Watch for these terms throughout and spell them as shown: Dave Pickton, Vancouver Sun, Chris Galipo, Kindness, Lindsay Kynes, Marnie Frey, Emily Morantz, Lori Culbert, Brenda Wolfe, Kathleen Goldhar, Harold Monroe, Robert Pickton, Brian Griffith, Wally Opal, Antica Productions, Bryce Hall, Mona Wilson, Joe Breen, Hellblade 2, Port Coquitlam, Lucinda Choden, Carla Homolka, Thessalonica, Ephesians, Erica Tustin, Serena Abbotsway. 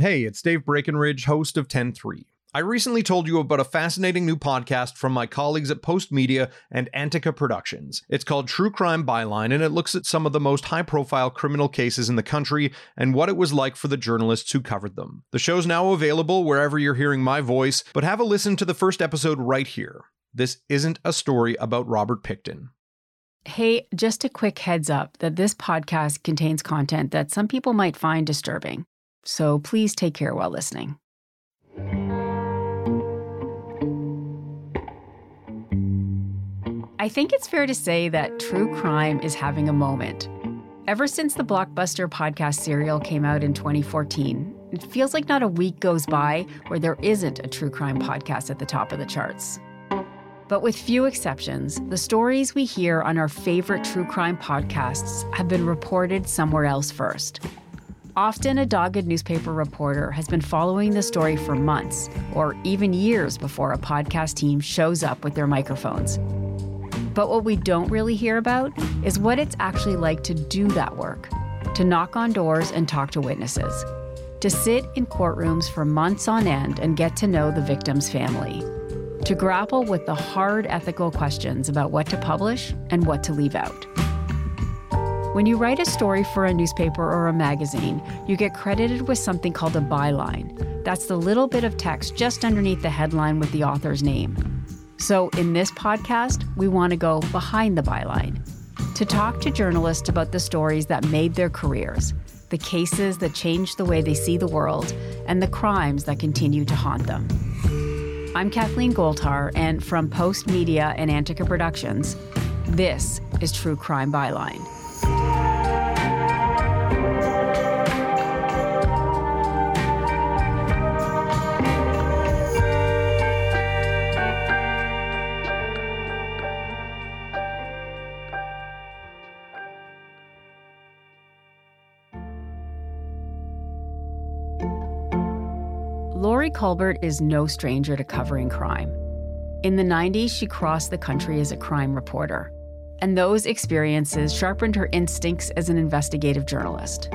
Hey, it's Dave Breckenridge, host of 10-3. I recently told you about a fascinating new podcast from my colleagues at Post Media and Antica Productions. It's called True Crime Byline, and it looks at some of the most high-profile criminal cases in the country and what it was like for the journalists who covered them. The show's now available wherever you're hearing my voice, but have a listen to the first episode right here. This isn't a story about Robert Pickton. Hey, just a quick heads up that this podcast contains content that some people might find disturbing, so please take care while listening. I think it's fair to say that true crime is having a moment. Ever since the blockbuster podcast Serial came out in 2014, it feels like not a week goes by where there isn't a true crime podcast at the top of the charts. But with few exceptions, the stories we hear on our favorite true crime podcasts have been reported somewhere else first. Often a dogged newspaper reporter has been following the story for months or even years before a podcast team shows up with their microphones. But what we don't really hear about is what it's actually like to do that work, to knock on doors and talk to witnesses, to sit in courtrooms for months on end and get to know the victim's family, to grapple with the hard ethical questions about what to publish and what to leave out. When you write a story for a newspaper or a magazine, you get credited with something called a byline. That's the little bit of text just underneath the headline with the author's name. So in this podcast, we want to go behind the byline, to talk to journalists about the stories that made their careers, the cases that changed the way they see the world, and the crimes that continue to haunt them. I'm Kathleen Goldhar, and from Post Media and Antica Productions, this is True Crime Byline. Lori Culbert is no stranger to covering crime. In the 90s, she crossed the country as a crime reporter, and those experiences sharpened her instincts as an investigative journalist.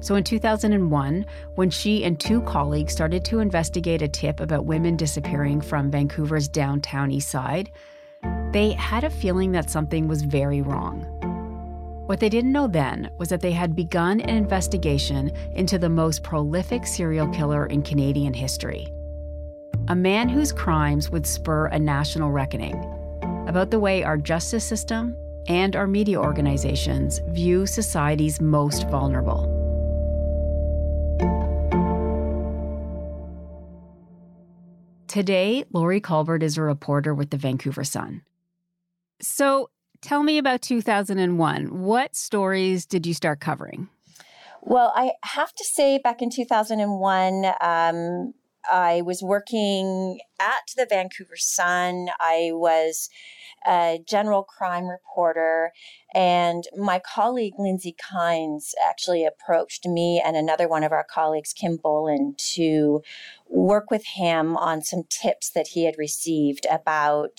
So in 2001, when she and two colleagues started to investigate a tip about women disappearing from Vancouver's downtown east side, they had a feeling that something was very wrong. What they didn't know then was that they had begun an investigation into the most prolific serial killer in Canadian history. A man whose crimes would spur a national reckoning about the way our justice system and our media organizations view society's most vulnerable. Today, Lori Culbert is a reporter with the Vancouver Sun. So, tell me about 2001. What stories did you start covering? Well, I have to say back in 2001, I was working at the Vancouver Sun. I was a general crime reporter, and my colleague Lindsay Kynes actually approached me and another one of our colleagues, Kim Boland, to work with him on some tips that he had received about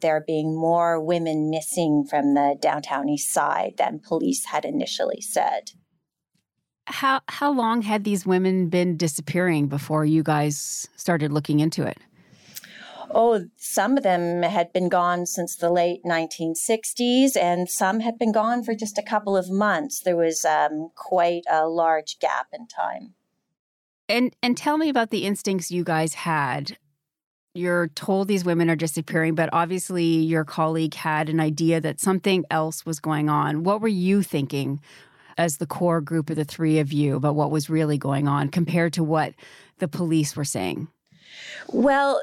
there being more women missing from the downtown east side than police had initially said. How long had these women been disappearing before you guys started looking into it? Oh, some of them had been gone since the late 1960s, and some had been gone for just a couple of months. There was quite a large gap in time. And tell me about the instincts you guys had. You're told these women are disappearing, but obviously your colleague had an idea that something else was going on. What were you thinking as the core group of the three of you about what was really going on compared to what the police were saying? Well,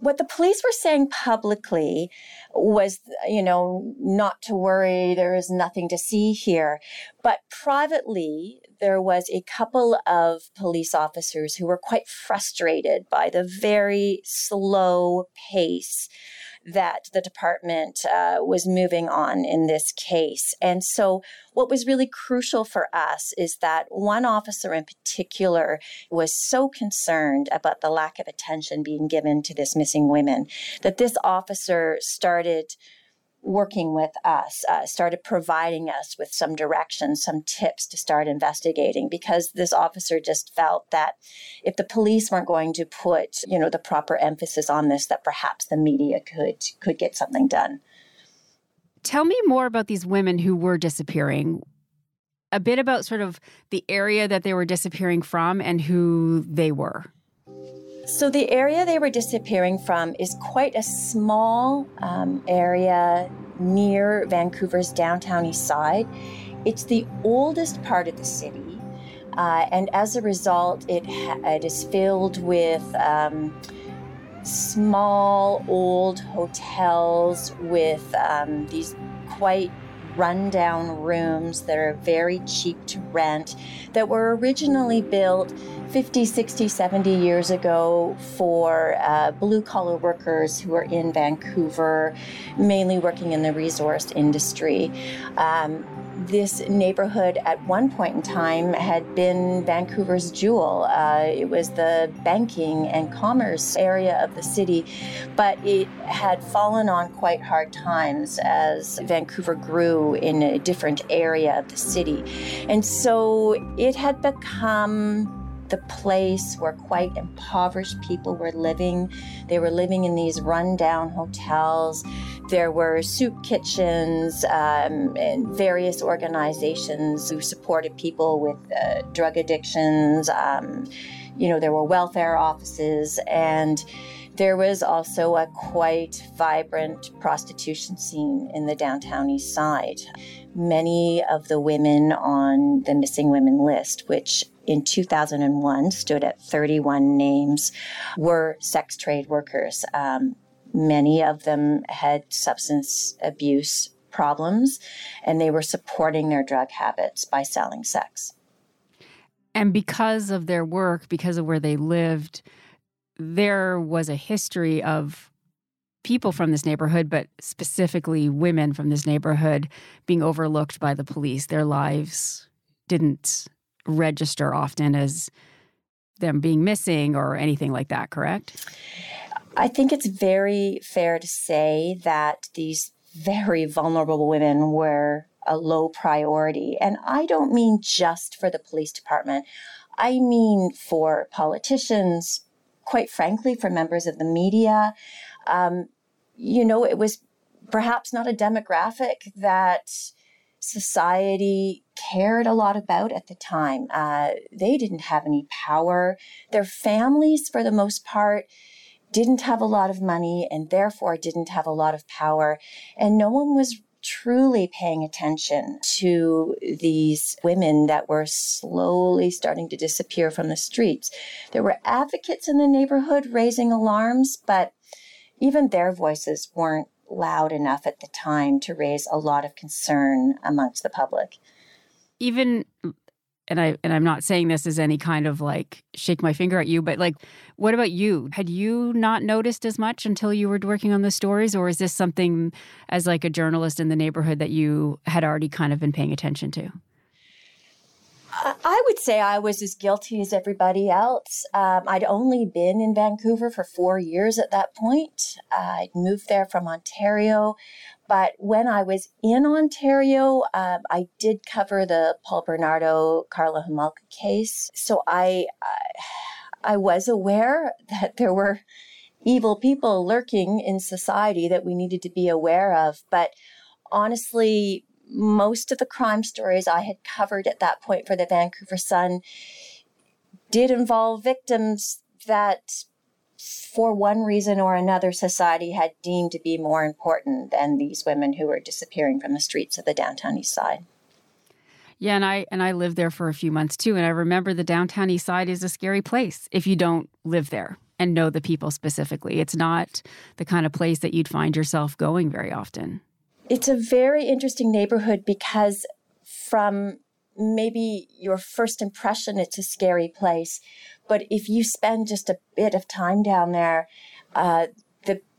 What the police were saying publicly was, you know, not to worry, there is nothing to see here. But privately, there was a couple of police officers who were quite frustrated by the very slow pace that the department was moving on in this case. And so what was really crucial for us is that one officer in particular was so concerned about the lack of attention being given to this missing women that this officer started working with us, started providing us with some directions, some tips to start investigating, because this officer just felt that if the police weren't going to put, you know, the proper emphasis on this, that perhaps the media could get something done. Tell me more about these women who were disappearing, a bit about sort of the area that they were disappearing from and who they were. So the area they were disappearing from is quite a small area near Vancouver's downtown east side. It's the oldest part of the city, and as a result, it is filled with small, old hotels with these quite rundown rooms that are very cheap to rent, that were originally built 50, 60, 70 years ago for blue-collar workers who are in Vancouver, mainly working in the resource industry. This neighborhood at one point in time had been Vancouver's jewel. It was the banking and commerce area of the city, but it had fallen on quite hard times as Vancouver grew in a different area of the city. And so it had become the place where quite impoverished people were living. They were living in these rundown hotels. There were soup kitchens and various organizations who supported people with drug addictions. You know, there were welfare offices, and there was also a quite vibrant prostitution scene in the downtown east side. Many of the women on the missing women list, which in 2001 stood at 31 names, were sex trade workers. Many of them had substance abuse problems, and they were supporting their drug habits by selling sex. And because of their work, because of where they lived, there was a history of people from this neighborhood, but specifically women from this neighborhood, being overlooked by the police. Their lives didn't register often as them being missing or anything like that, correct? I think it's very fair to say that these very vulnerable women were a low priority. And I don't mean just for the police department. I mean for politicians, quite frankly, for members of the media. You know, it was perhaps not a demographic that society cared a lot about at the time. They didn't have any power. Their families, for the most part, didn't have a lot of money and therefore didn't have a lot of power. And no one was truly paying attention to these women that were slowly starting to disappear from the streets. There were advocates in the neighborhood raising alarms, but even their voices weren't loud enough at the time to raise a lot of concern amongst the public. Even, and I'm not saying this as any kind of like shake my finger at you, but like, what about you? Had you not noticed as much until you were working on the stories, or is this something as like a journalist in the neighborhood that you had already kind of been paying attention to? I would say I was as guilty as everybody else. I'd only been in Vancouver for 4 years at that point. I'd moved there from Ontario. But when I was in Ontario, I did cover the Paul Bernardo, Carla Homolka case. So I was aware that there were evil people lurking in society that we needed to be aware of. But honestly, most of the crime stories I had covered at that point for the Vancouver Sun did involve victims that, for one reason or another, society had deemed to be more important than these women who were disappearing from the streets of the downtown east side. Yeah, and I lived there for a few months too, and I remember the downtown east side is a scary place if you don't live there. and know the people specifically. It's not the kind of place that you'd find yourself going very often. It's a very interesting neighborhood because from maybe your first impression, it's a scary place. But if you spend just a bit of time down there,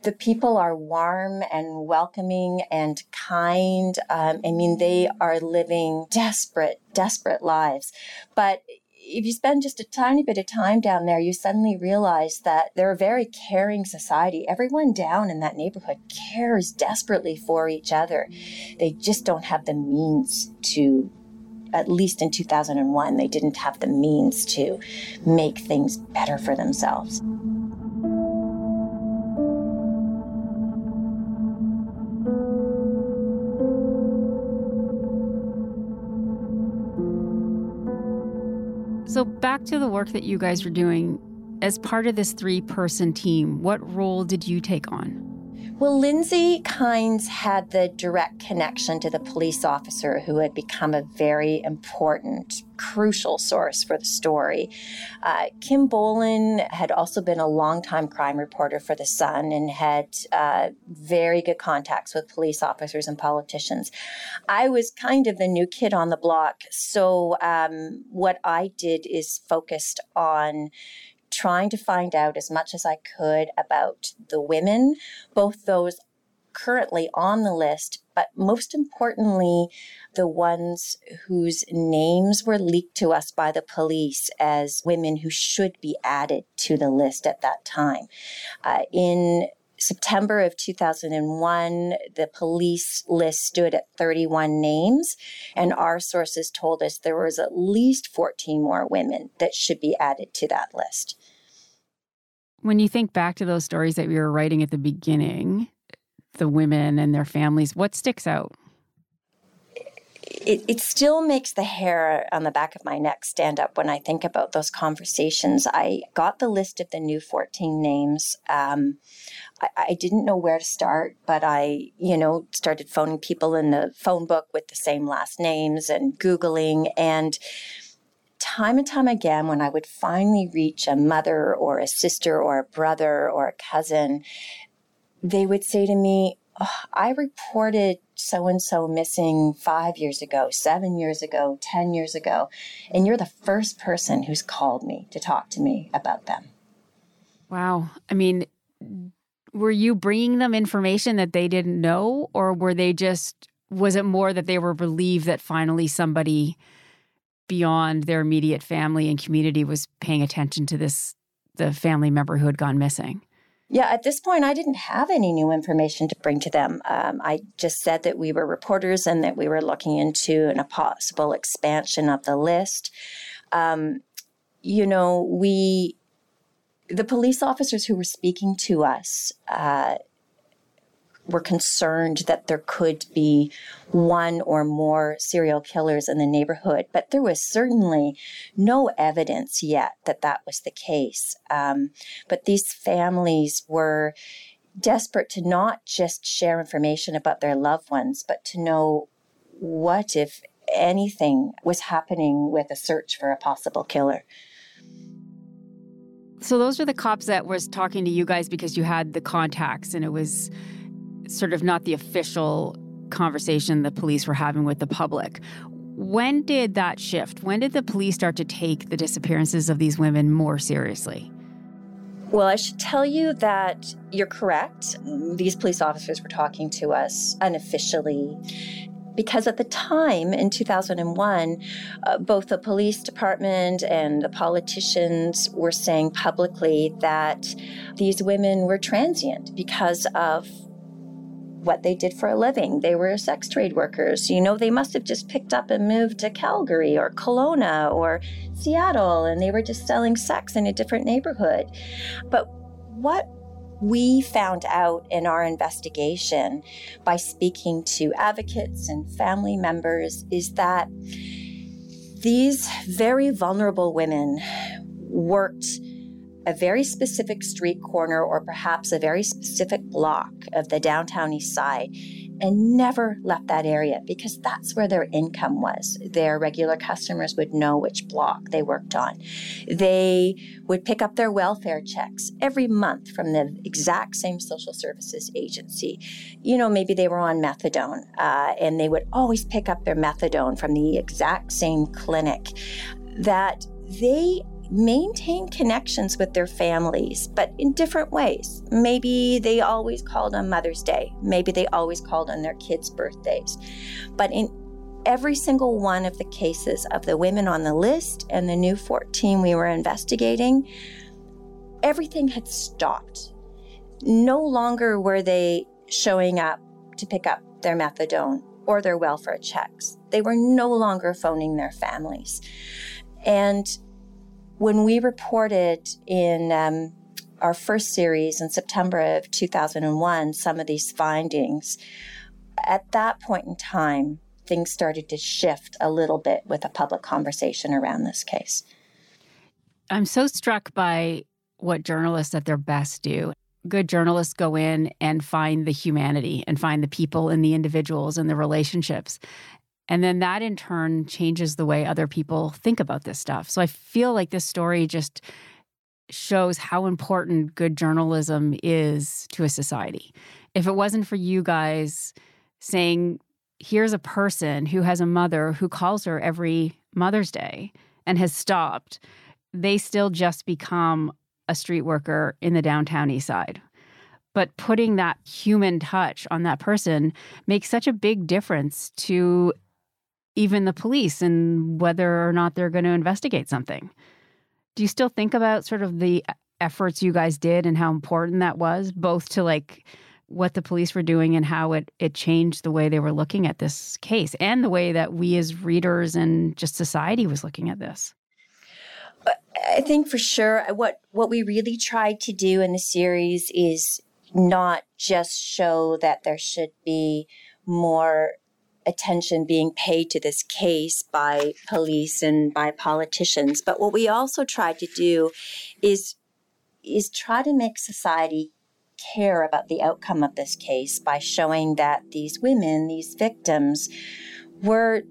the people are warm and welcoming and kind. I mean, they are living desperate lives. But if you spend just a tiny bit of time down there, you suddenly realize that they're a very caring society. Everyone down in that neighborhood cares desperately for each other. They just don't have the means to, at least in 2001, they didn't have the means to make things better for themselves. So back to the work that you guys were doing. As part of this three-person team, what role did you take on? Well, Lindsay Kynes had the direct connection to the police officer who had become a very important, crucial source for the story. Kim Boland had also been a longtime crime reporter for The Sun and had very good contacts with police officers and politicians. I was kind of the new kid on the block, so what I did is focused on trying to find out as much as I could about the women, both those currently on the list, but most importantly, the ones whose names were leaked to us by the police as women who should be added to the list at that time. In September of 2001, the police list stood at 31 names, and our sources told us there was at least 14 more women that should be added to that list. When you think back to those stories that we were writing at the beginning, the women and their families, what sticks out? It still makes the hair on the back of my neck stand up when I think about those conversations. I got the list of the new 14 names. I didn't know where to start, but I, started phoning people in the phone book with the same last names and Googling. And time again, when I would finally reach a mother or a sister or a brother or a cousin, they would say to me, I reported so-and-so missing 5 years ago, 7 years ago, 10 years ago, and you're the first person who's called me to talk to me about them. Wow. I mean, were you bringing them information that they didn't know, or was it more that they were relieved that finally somebody beyond their immediate family and community was paying attention to the family member who had gone missing? Yeah, at this point, I didn't have any new information to bring to them. I just said that we were reporters and that we were looking into a possible expansion of the list. The police officers who were speaking to us were concerned that there could be one or more serial killers in the neighborhood, but there was certainly no evidence yet that that was the case. But these families were desperate to not just share information about their loved ones, but to know what, if anything, was happening with a search for a possible killer. So those are the cops that was talking to you guys because you had the contacts and it was sort of not the official conversation the police were having with the public. When did that shift? When did the police start to take the disappearances of these women more seriously? Well, I should tell you that you're correct. These police officers were talking to us unofficially because at the time in 2001, both the police department and the politicians were saying publicly that these women were transient because of what they did for a living. They were sex trade workers. They must have just picked up and moved to Calgary or Kelowna or Seattle, and they were just selling sex in a different neighborhood. But what we found out in our investigation by speaking to advocates and family members is that these very vulnerable women worked a very specific street corner or perhaps a very specific block of the downtown east side. and never left that area because that's where their income was. Their regular customers would know which block they worked on. They would pick up their welfare checks every month from the exact same social services agency. You know, maybe they were on methadone, and they would always pick up their methadone from the exact same clinic. That they maintain connections with their families, but in different ways. Maybe they always called on Mother's Day. Maybe they always called on their kids' birthdays. But in every single one of the cases of the women on the list and the new 14 we were investigating, everything had stopped. No longer were they showing up to pick up their methadone or their welfare checks. They were no longer phoning their families. And when we reported in our first series in September of 2001, some of these findings, at that point in time, things started to shift a little bit with a public conversation around this case. I'm so struck by what journalists at their best do. Good journalists go in and find the humanity and find the people and the individuals and the relationships. And then that, in turn, changes the way other people think about this stuff. So I feel like this story just shows how important good journalism is to a society. If it wasn't for you guys saying, here's a person who has a mother who calls her every Mother's Day and has stopped, they still just become a street worker in the downtown East Side. But putting that human touch on that person makes such a big difference to even the police and whether or not they're going to investigate something. Do you still think about sort of the efforts you guys did and how important that was, both to like what the police were doing and how it changed the way they were looking at this case and the way that we as readers and just society was looking at this? I think for sure what we really tried to do in the series is not just show that there should be more attention being paid to this case by police and by politicians. But what we also tried to do is try to make society care about the outcome of this case by showing that these women, these victims, were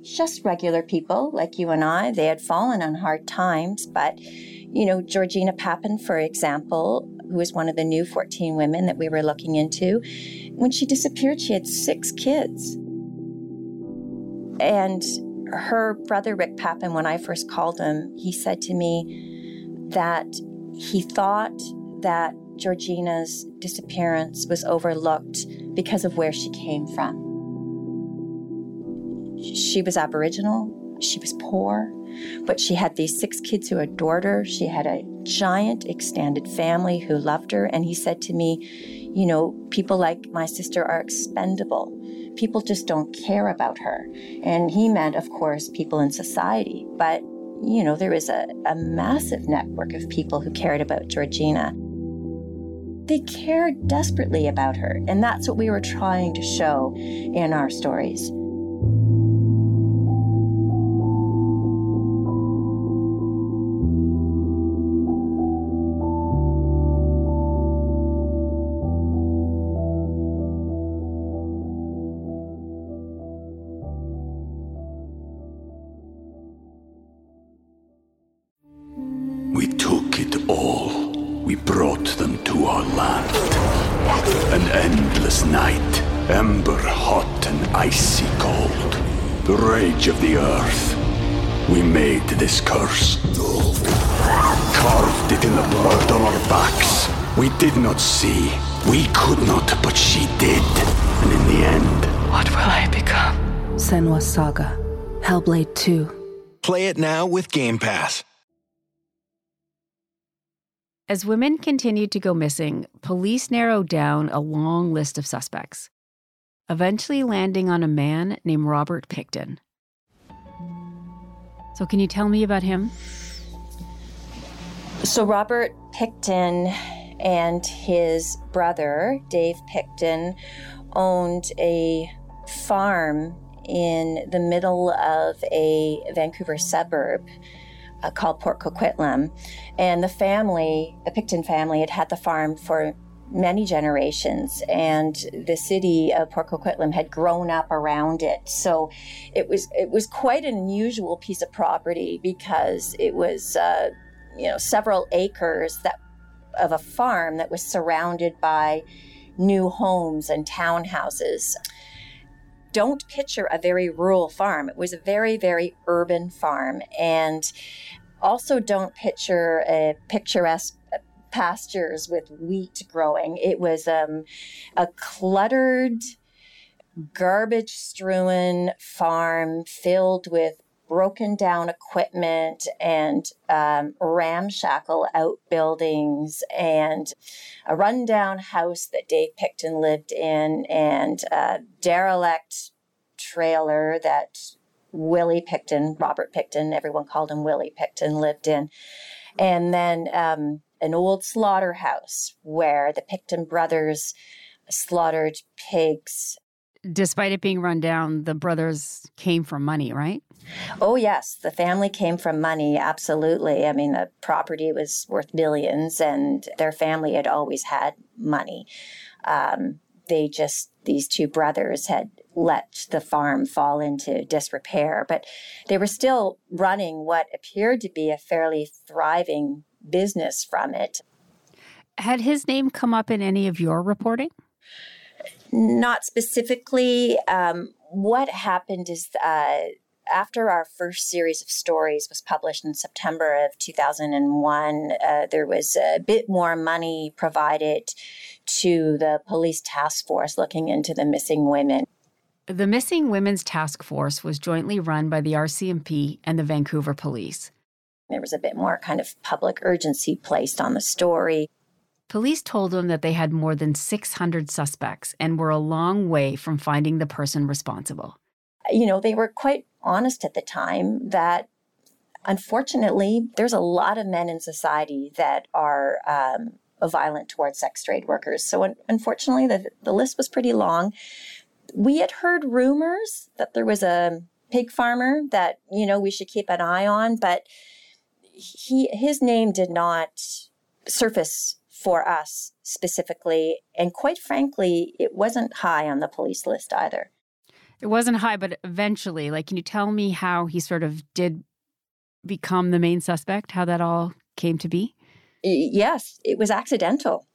just regular people like you and I. They had fallen on hard times, but, you know, Georgina Papin, for example, who was one of the new 14 women that we were looking into, when she disappeared, she had 6 kids. And her brother, Rick Papin, when I first called him, he said to me that he thought that Georgina's disappearance was overlooked because of where she came from. She was Aboriginal, she was poor, but she had these 6 kids who adored her. She had a giant extended family who loved her. And he said to me, you know, people like my sister are expendable. People just don't care about her. And he meant, of course, people in society. But, you know, there was a massive network of people who cared about Georgina. They cared desperately about her. And that's what we were trying to show in our stories. Of the earth. We made this curse. Carved it in the blood on our backs. We did not see. We could not, but she did. And in the end, what will I become? Senua's Saga. Hellblade 2. Play it now with Game Pass. As women continued to go missing, police narrowed down a long list of suspects, eventually landing on a man named Robert Pickton. So can you tell me about him? So Robert Pickton and his brother, Dave Pickton, owned a farm in the middle of a Vancouver suburb called Port Coquitlam. And the family, the Pickton family, had had the farm for many generations, and the city of Port Coquitlam had grown up around it. So it was quite an unusual piece of property, because it was several acres of a farm that was surrounded by new homes and townhouses. Don't picture a very rural farm. It was a very, very urban farm. And also don't picture a picturesque pastures with wheat growing. It was a cluttered, garbage-strewn farm filled with broken down equipment and ramshackle outbuildings and a rundown house that Dave Pickton lived in, and a derelict trailer that Willie Pickton, Robert Pickton, everyone called him Willie Pickton, lived in. And then an old slaughterhouse where the Pickton brothers slaughtered pigs. Despite it being run down, the brothers came from money, right? Oh, yes. The family came from money, absolutely. I mean, the property was worth millions, and their family had always had money. These two brothers had let the farm fall into disrepair, but they were still running what appeared to be a fairly thriving business from it. Had his name come up in any of your reporting? Not specifically. What happened is after our first series of stories was published in September of 2001, there was a bit more money provided to the police task force looking into the missing women. The Missing Women's Task Force was jointly run by the RCMP and the Vancouver Police. There was a bit more kind of public urgency placed on the story. Police told them that they had more than 600 suspects and were a long way from finding the person responsible. You know, they were quite honest at the time that, unfortunately, there's a lot of men in society that are violent towards sex trade workers. So unfortunately, the list was pretty long. We had heard rumors that there was a pig farmer that, you know, we should keep an eye on, but his name did not surface for us specifically. And quite frankly, it wasn't high on the police list either. It wasn't high, but eventually, can you tell me how he sort of did become the main suspect, how that all came to be? Yes, it was accidental.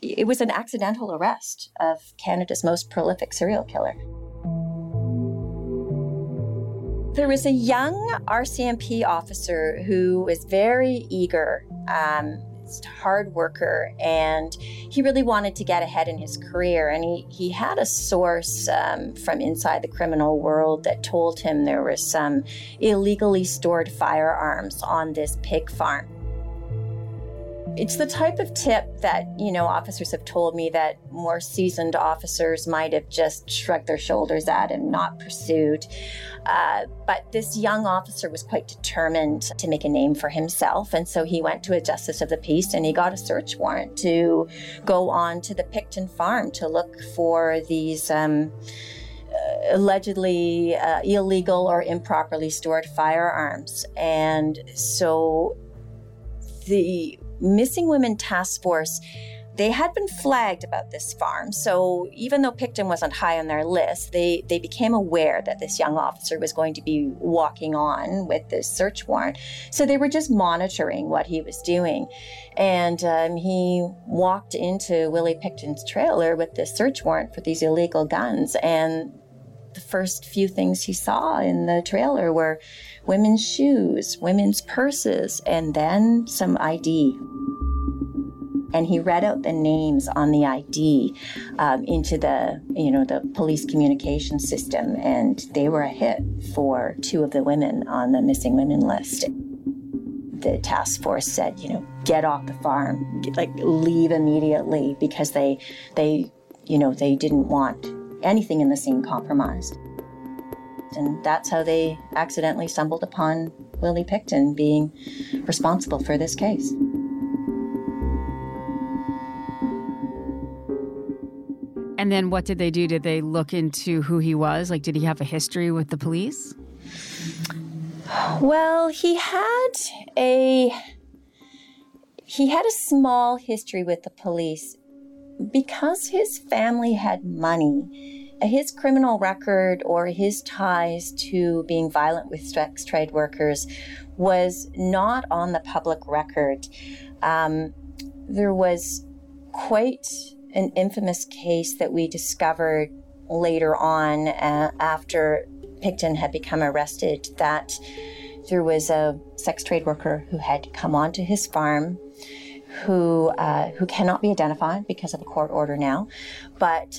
It was an accidental arrest of Canada's most prolific serial killer. There was a young RCMP officer who was very eager, hard worker, and he really wanted to get ahead in his career. And he had a source from inside the criminal world that told him there were some illegally stored firearms on this pig farm. It's the type of tip that, officers have told me that more seasoned officers might have just shrugged their shoulders at and not pursued. But this young officer was quite determined to make a name for himself. And so he went to a justice of the peace and he got a search warrant to go on to the Pickton farm to look for these allegedly illegal or improperly stored firearms. And so the Missing Women Task Force, they had been flagged about this farm. So even though Pickton wasn't high on their list, they became aware that this young officer was going to be walking on with this search warrant. So they were just monitoring what he was doing. And he walked into Willie Pickton's trailer with this search warrant for these illegal guns. And the first few things he saw in the trailer were women's shoes, women's purses, and then some ID. And he read out the names on the ID into the police communication system, and they were a hit for two of the women on the missing women list. The task force said, get off the farm, leave immediately, because they didn't want anything in the scene compromised. And that's how they accidentally stumbled upon Willie Pickton being responsible for this case. And then what did they do? Did they look into who he was? Did he have a history with the police? Well, he had a small history with the police. because his family had money, his criminal record or his ties to being violent with sex trade workers was not on the public record. There was quite an infamous case that we discovered later on after Pickton had become arrested, that there was a sex trade worker who had come onto his farm who cannot be identified because of a court order now, but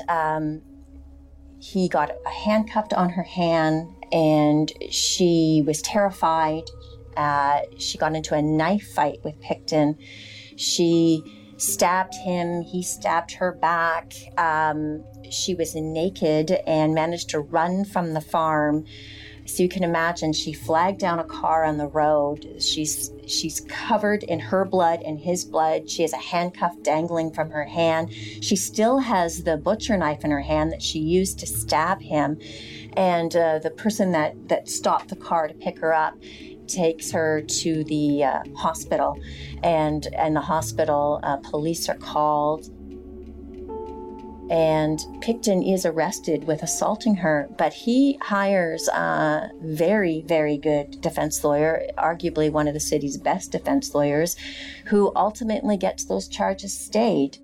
he got handcuffed on her hand and she was terrified. She got into a knife fight with Pickton. She stabbed him, he stabbed her back. She was naked and managed to run from the farm. So you can imagine she flagged down a car on the road. She's covered in her blood and his blood. She has a handcuff dangling from her hand. She still has the butcher knife in her hand that she used to stab him. And the person that stopped the car to pick her up takes her to the hospital. And the hospital police are called. And Pickton is arrested with assaulting her, but he hires a very, very good defense lawyer, arguably one of the city's best defense lawyers, who ultimately gets those charges stayed.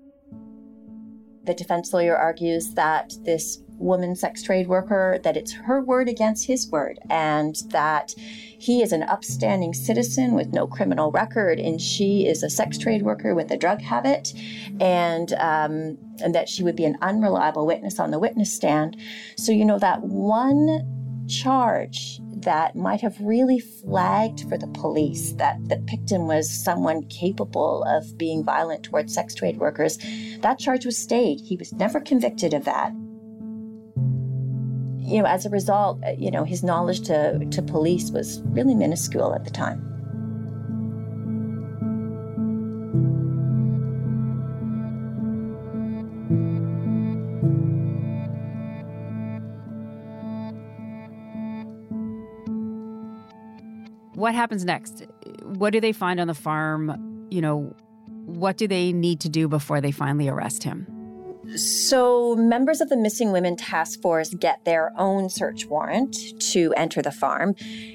The defense lawyer argues that this woman sex trade worker, that it's her word against his word, and that he is an upstanding citizen with no criminal record, and she is a sex trade worker with a drug habit, and that she would be an unreliable witness on the witness stand. So, you know, that one charge that might have really flagged for the police that Pickton was someone capable of being violent towards sex trade workers, that charge was stayed. He was never convicted of that. You know, as a result, you know, his knowledge to police was really minuscule at the time. What happens next? What do they find on the farm? You know, what do they need to do before they finally arrest him? So members of the Missing Women Task Force get their own search warrant to enter the farm.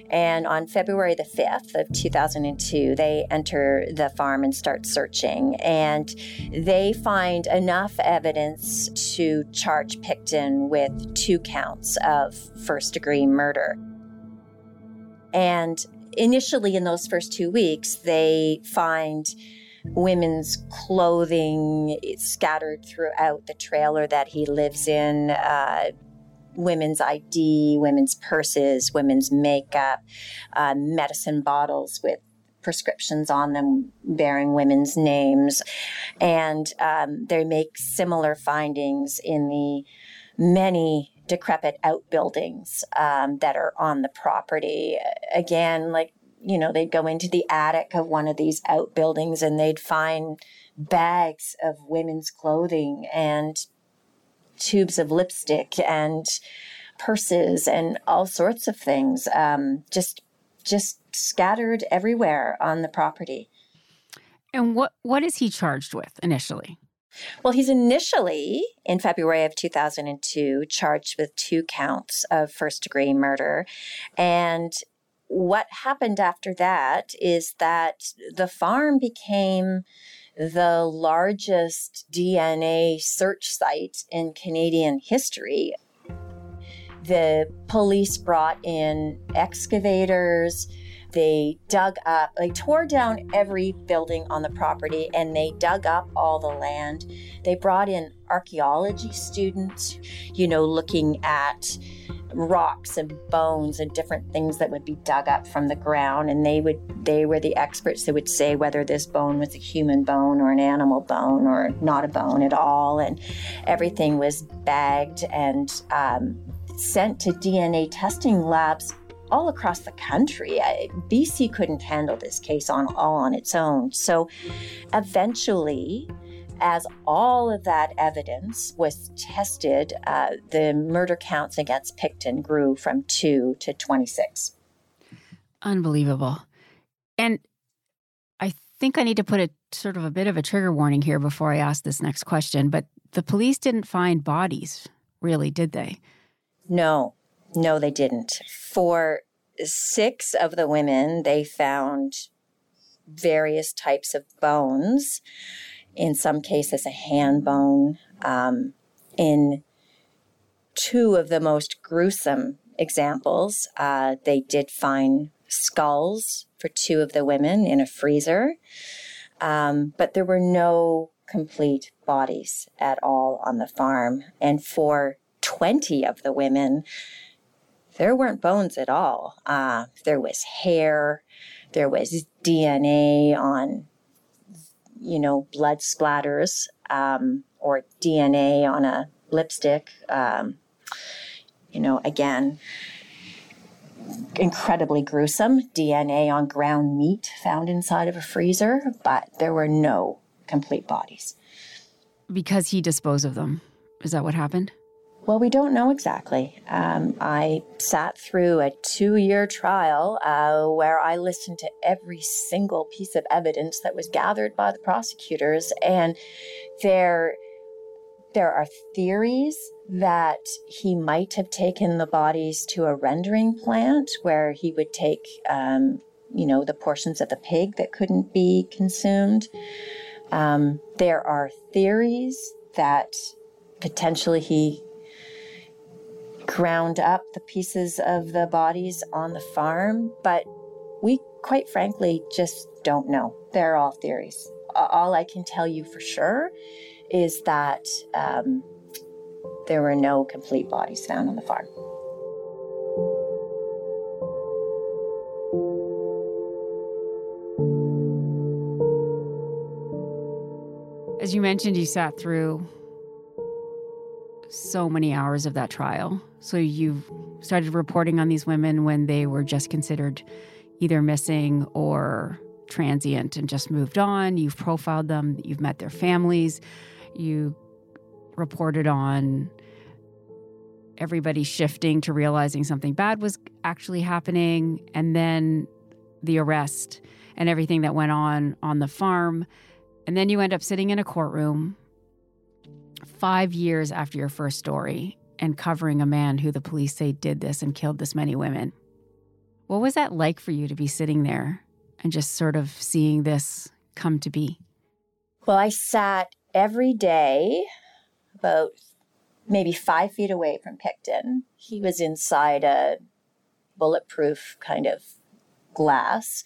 And on February the 5th of 2002, they enter the farm and start searching. And they find enough evidence to charge Pickton with 2 counts of first-degree murder. And initially in those first 2 weeks, they find women's clothing scattered throughout the trailer that he lives in, women's ID, women's purses, women's makeup, medicine bottles with prescriptions on them bearing women's names. And they make similar findings in the many decrepit outbuildings that are on the property. Again, like, you know, they'd go into the attic of one of these outbuildings and they'd find bags of women's clothing and tubes of lipstick and purses and all sorts of things, just scattered everywhere on the property. And what is he charged with initially? Well, he's initially, in February of 2002, charged with 2 counts of first-degree murder. And what happened after that is that the farm became the largest DNA search site in Canadian history. The police brought in excavators. They dug up, they tore down every building on the property and they dug up all the land. They brought in archaeology students, you know, looking at rocks and bones and different things that would be dug up from the ground. And they were the experts that would say whether this bone was a human bone or an animal bone or not a bone at all. And everything was bagged and sent to DNA testing labs all across the country. BC couldn't handle this case all on its own. So eventually, as all of that evidence was tested, the murder counts against Pickton grew from 2 to 26. Unbelievable. And I think I need to put a sort of a bit of a trigger warning here before I ask this next question, but the police didn't find bodies, really, did they? No, they didn't. For 6 of the women, they found various types of bones. In some cases, a hand bone. In 2 of the most gruesome examples, they did find skulls for 2 of the women in a freezer. But there were no complete bodies at all on the farm. And for 20 of the women, there weren't bones at all. There was hair, there was DNA on, blood splatters, or DNA on a lipstick. Again, incredibly gruesome. DNA on ground meat found inside of a freezer, but there were no complete bodies. Because he disposed of them. Is that what happened? Well, we don't know exactly. I sat through a 2-year trial where I listened to every single piece of evidence that was gathered by the prosecutors, and there are theories that he might have taken the bodies to a rendering plant where he would take, the portions of the pig that couldn't be consumed. There are theories that potentially he ground up the pieces of the bodies on the farm, but we quite frankly just don't know. They're all theories. All I can tell you for sure is that there were no complete bodies found on the farm. As you mentioned, you sat through so many hours of that trial. So you started reporting on these women when they were just considered either missing or transient and just moved on. You've profiled them. You've met their families. You reported on everybody shifting to realizing something bad was actually happening, and then the arrest and everything that went on the farm. And then you end up sitting in a courtroom 5 years after your first story and covering a man who the police say did this and killed this many women. What was that like for you to be sitting there and just sort of seeing this come to be? Well, I sat every day about maybe 5 feet away from Pickton. He was inside a bulletproof kind of glass,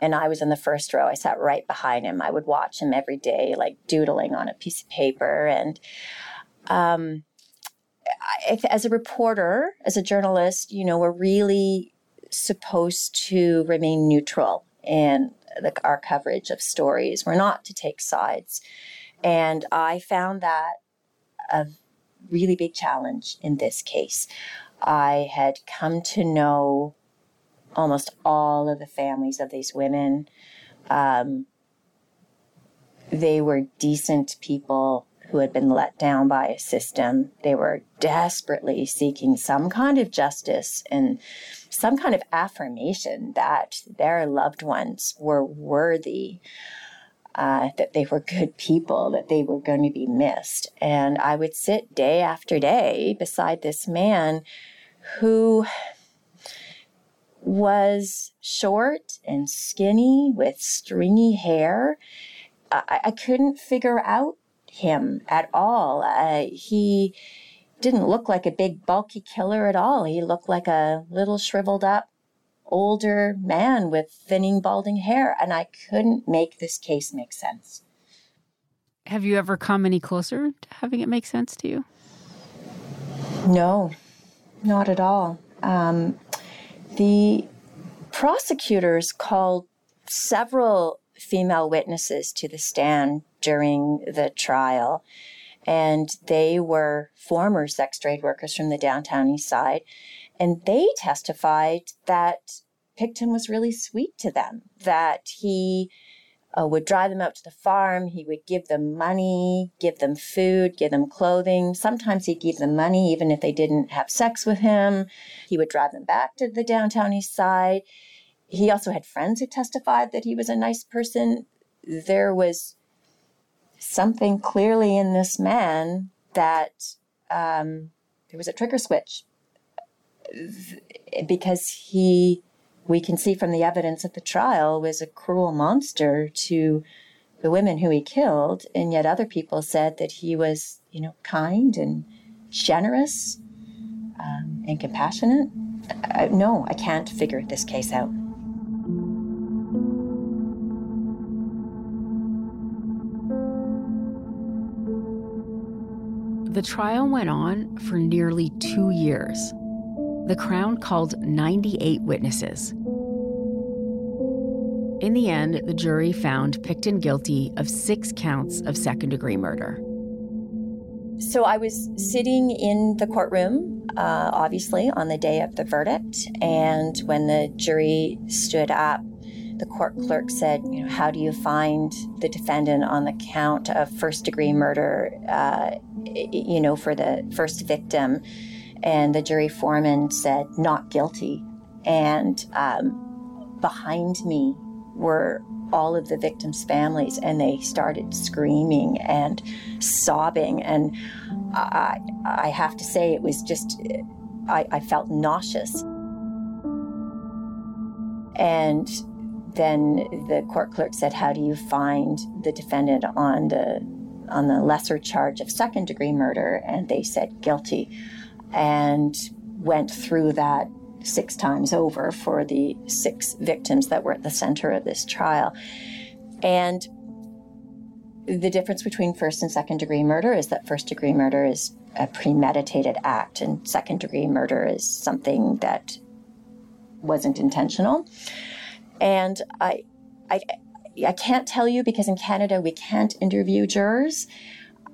and I was in the first row. I sat right behind him. I would watch him every day, like doodling on a piece of paper. And as a reporter, as a journalist, we're really supposed to remain neutral in our coverage of stories. We're not to take sides. And I found that a really big challenge in this case. I had come to know almost all of the families of these women. They were decent people who had been let down by a system. They were desperately seeking some kind of justice and some kind of affirmation that their loved ones were worthy, that they were good people, that they were going to be missed. And I would sit day after day beside this man who was short and skinny with stringy hair. I couldn't figure out him at all. He didn't look like a big bulky killer at all. He looked like a little shriveled up older man with thinning balding hair, and I couldn't make this case make sense. Have you ever come any closer to having it make sense to you? No, not at all. The prosecutors called several female witnesses to the stand during the trial, and they were former sex trade workers from the downtown east side, and they testified that Pickton was really sweet to them, that he would drive them out to the farm, he would give them money, give them food, give them clothing. Sometimes he'd give them money even if they didn't have sex with him. He would drive them back to the downtown east side. He also had friends who testified that he was a nice person. there was something clearly in this man that there was a trigger switch, because we can see from the evidence at the trial, was a cruel monster to the women who he killed, and yet other people said that he was, kind and generous and compassionate. No, I can't figure this case out. The trial went on for nearly 2 years. The Crown called 98 witnesses. In the end, the jury found Pickton guilty of 6 counts of second-degree murder. So I was sitting in the courtroom, obviously, on the day of the verdict. And when the jury stood up, the court clerk said, how do you find the defendant on the count of first-degree murder, for the first victim? And the jury foreman said, not guilty. And behind me were all of the victims' families, and they started screaming and sobbing. And I have to say, it was just, I felt nauseous. And then the court clerk said, how do you find the defendant on the lesser charge of second-degree murder? And they said guilty, and went through that 6 times over for the 6 victims that were at the center of this trial. And the difference between first and second-degree murder is that first-degree murder is a premeditated act, and second-degree murder is something that wasn't intentional. And I can't tell you, because in Canada we can't interview jurors,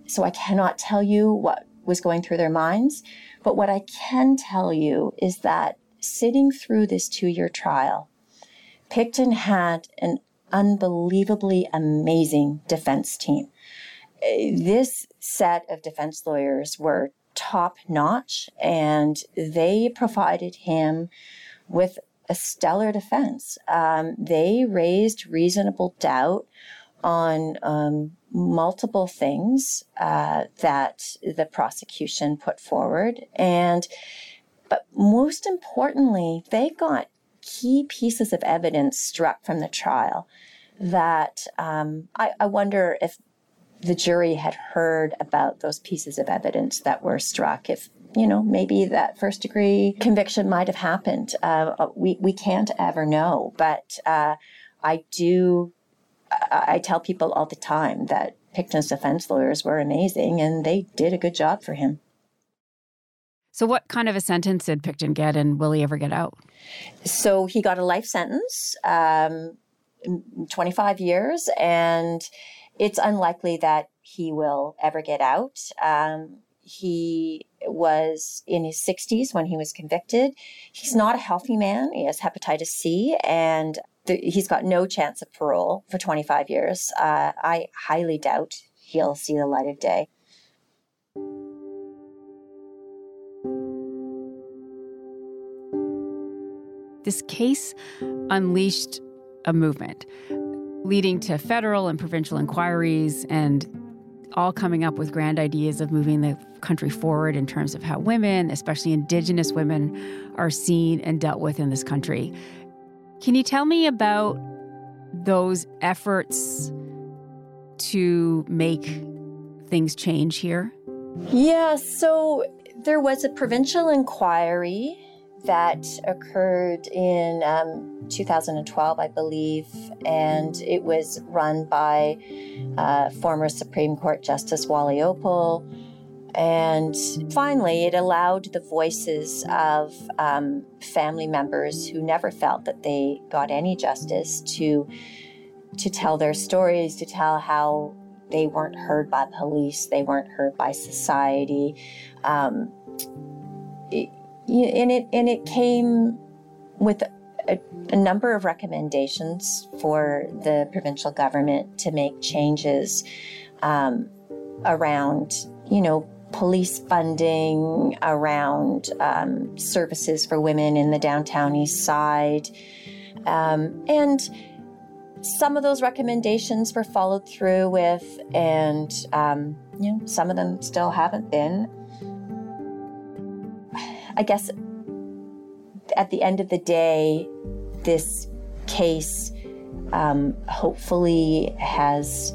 so I cannot tell you what was going through their minds. But what I can tell you is that sitting through this 2-year trial, Pickton had an unbelievably amazing defense team. This set of defense lawyers were top-notch, and they provided him with a stellar defense. They raised reasonable doubt on multiple things that the prosecution put forward. But most importantly, they got key pieces of evidence struck from the trial that I wonder if the jury had heard about those pieces of evidence that were struck, if maybe that first-degree conviction might have happened. We can't ever know, but I tell people all the time that Pickton's defense lawyers were amazing, and they did a good job for him. So what kind of a sentence did Pickton get, and will he ever get out? So he got a life sentence, 25 years, and it's unlikely that he will ever get out. He was in his 60s when he was convicted. He's not a healthy man. He has hepatitis C, and he's got no chance of parole for 25 years. I highly doubt he'll see the light of day. This case unleashed a movement, leading to federal and provincial inquiries, and all coming up with grand ideas of moving the country forward in terms of how women, especially Indigenous women, are seen and dealt with in this country. Can you tell me about those efforts to make things change here? Yeah, so there was a provincial inquiry that occurred in 2012, I believe, and it was run by former Supreme Court Justice Wally Opal. And finally, it allowed the voices of family members who never felt that they got any justice to tell their stories, to tell how they weren't heard by police, they weren't heard by society. It came with a number of recommendations for the provincial government to make changes around, police funding, around services for women in the downtown east side. And Some of those recommendations were followed through with, and some of them still haven't been. I guess at the end of the day, this case hopefully has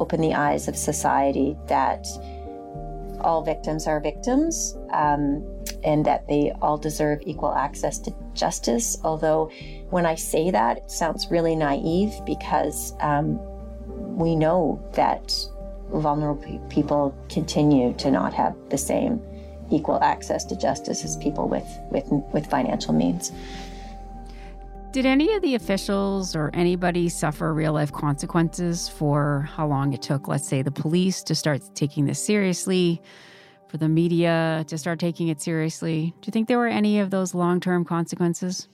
opened the eyes of society that all victims are victims, and that they all deserve equal access to justice. Although when I say that, it sounds really naive, because we know that vulnerable people continue to not have the same equal access to justice as people with financial means. Did any of the officials or anybody suffer real-life consequences for how long it took, let's say, the police to start taking this seriously, for the media to start taking it seriously? Do you think there were any of those long-term consequences?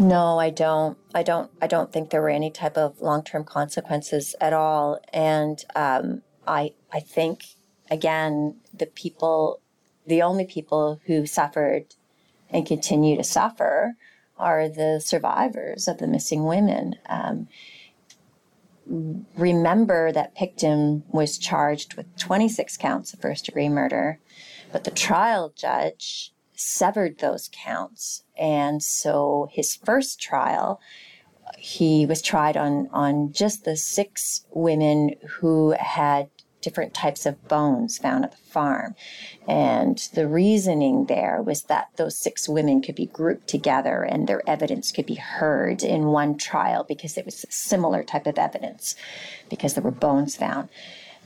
No, I don't. I don't think there were any type of long-term consequences at all. And I think, again, the only people who suffered and continue to suffer are the survivors of the missing women. Remember that Pickton was charged with 26 counts of first-degree murder, but the trial judge severed those counts. And so his first trial, he was tried on just the 6 women who had different types of bones found at the farm. And the reasoning there was that those 6 women could be grouped together and their evidence could be heard in one trial because it was a similar type of evidence, because there were bones found.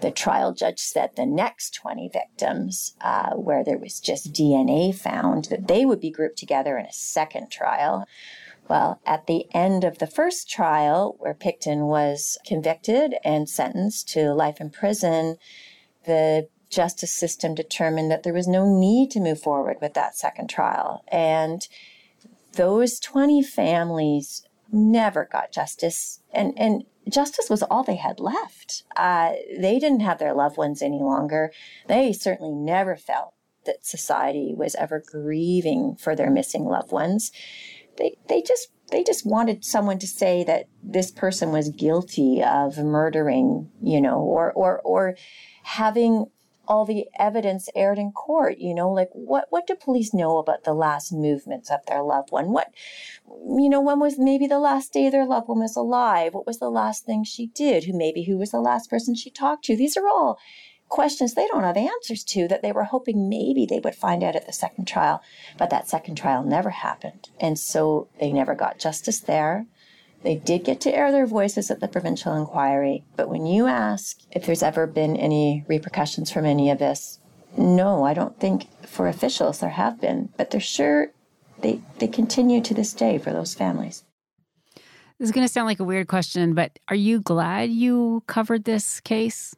The trial judge said the next 20 victims, where there was just DNA found, that they would be grouped together in a second trial. Well, at the end of the first trial, where Pickton was convicted and sentenced to life in prison, the justice system determined that there was no need to move forward with that second trial. And those 20 families never got justice, and justice was all they had left. They didn't have their loved ones any longer. They certainly never felt that society was ever grieving for their missing loved ones. They just wanted someone to say that this person was guilty of murdering, or having all the evidence aired in court. What do police know about the last movements of their loved one? When was maybe the last day their loved one was alive? What was the last thing she did? Who was the last person she talked to? These are all questions they don't have answers to, that they were hoping maybe they would find out at the second trial, but that second trial never happened. And so they never got justice there. They did get to air their voices at the provincial inquiry. But when you ask if there's ever been any repercussions from any of this, no, I don't think for officials there have been, but they're sure they continue to this day for those families. This is going to sound like a weird question, but are you glad you covered this case?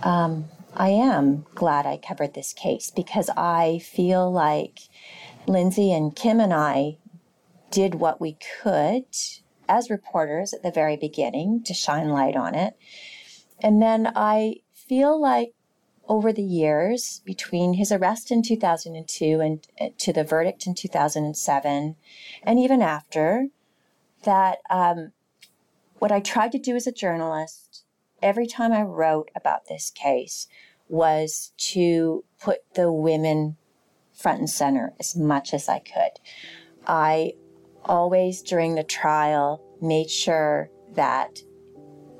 I am glad I covered this case, because I feel like Lindsay and Kim and I did what we could as reporters at the very beginning to shine light on it. And then I feel like over the years, between his arrest in 2002 and to the verdict in 2007, and even after, that what I tried to do as a journalist every time I wrote about this case was to put the women front and center as much as I could. I always, during the trial, made sure that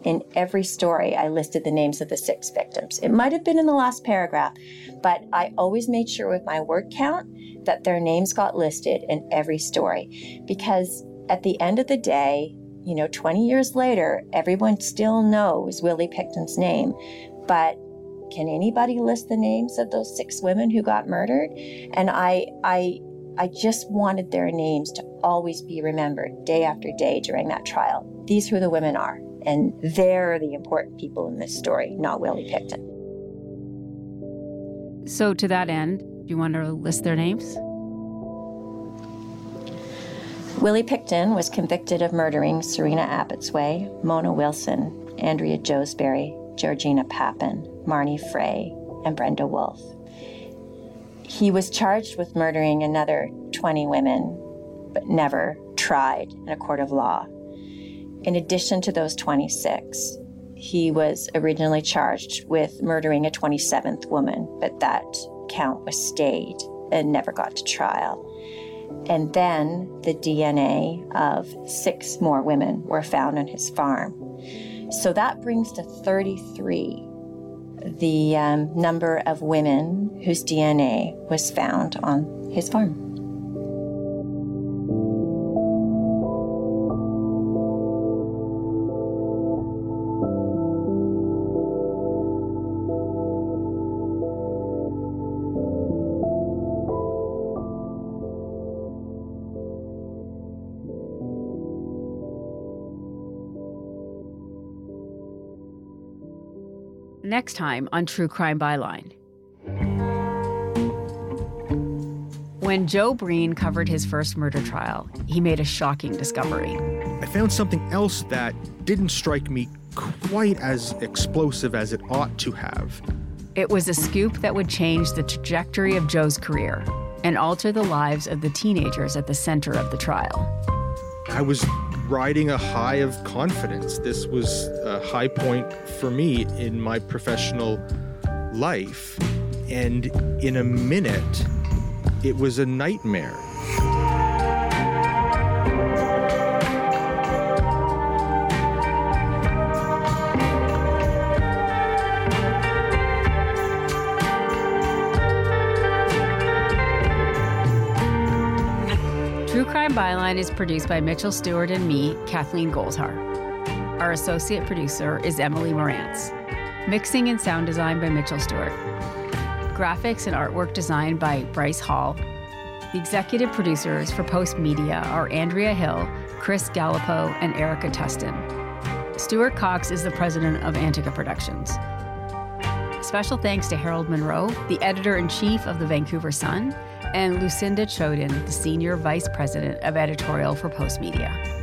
in every story I listed the names of the 6 victims. It might have been in the last paragraph, but I always made sure with my word count that their names got listed in every story. Because at the end of the day, 20 years later, everyone still knows Willie Pickton's name. But can anybody list the names of those 6 women who got murdered? And I just wanted their names to always be remembered day after day during that trial. These who the women are, and they're the important people in this story, not Willie Pickton. So to that end, do you want to list their names? Willie Pickton was convicted of murdering Serena Abbotsway, Mona Wilson, Andrea Josbury, Georgina Papin, Marnie Frey, and Brenda Wolfe. He was charged with murdering another 20 women, but never tried in a court of law. In addition to those 26, he was originally charged with murdering a 27th woman, but that count was stayed and never got to trial. And then the DNA of 6 more women were found on his farm. So that brings to 33 the number of women whose DNA was found on his farm. Next time on True Crime Byline. When Joe Breen covered his first murder trial, he made a shocking discovery. I found something else that didn't strike me quite as explosive as it ought to have. It was a scoop that would change the trajectory of Joe's career and alter the lives of the teenagers at the center of the trial. I was riding a high of confidence. This was a high point for me in my professional life. And in a minute, it was a nightmare. Byline is produced by Mitchell Stewart and me, Kathleen Goldhar. Our associate producer is Emily Morantz. Mixing and sound design by Mitchell Stewart. Graphics and artwork designed by Bryce Hall. The executive producers for Post Media are Andrea Hill, Chris Galipo, and Erica Tustin. Stuart Cox is the president of Antica Productions. Special thanks to Harold Monroe, the editor-in-chief of the Vancouver Sun, and Lucinda Choden, the Senior Vice President of Editorial for Post Media.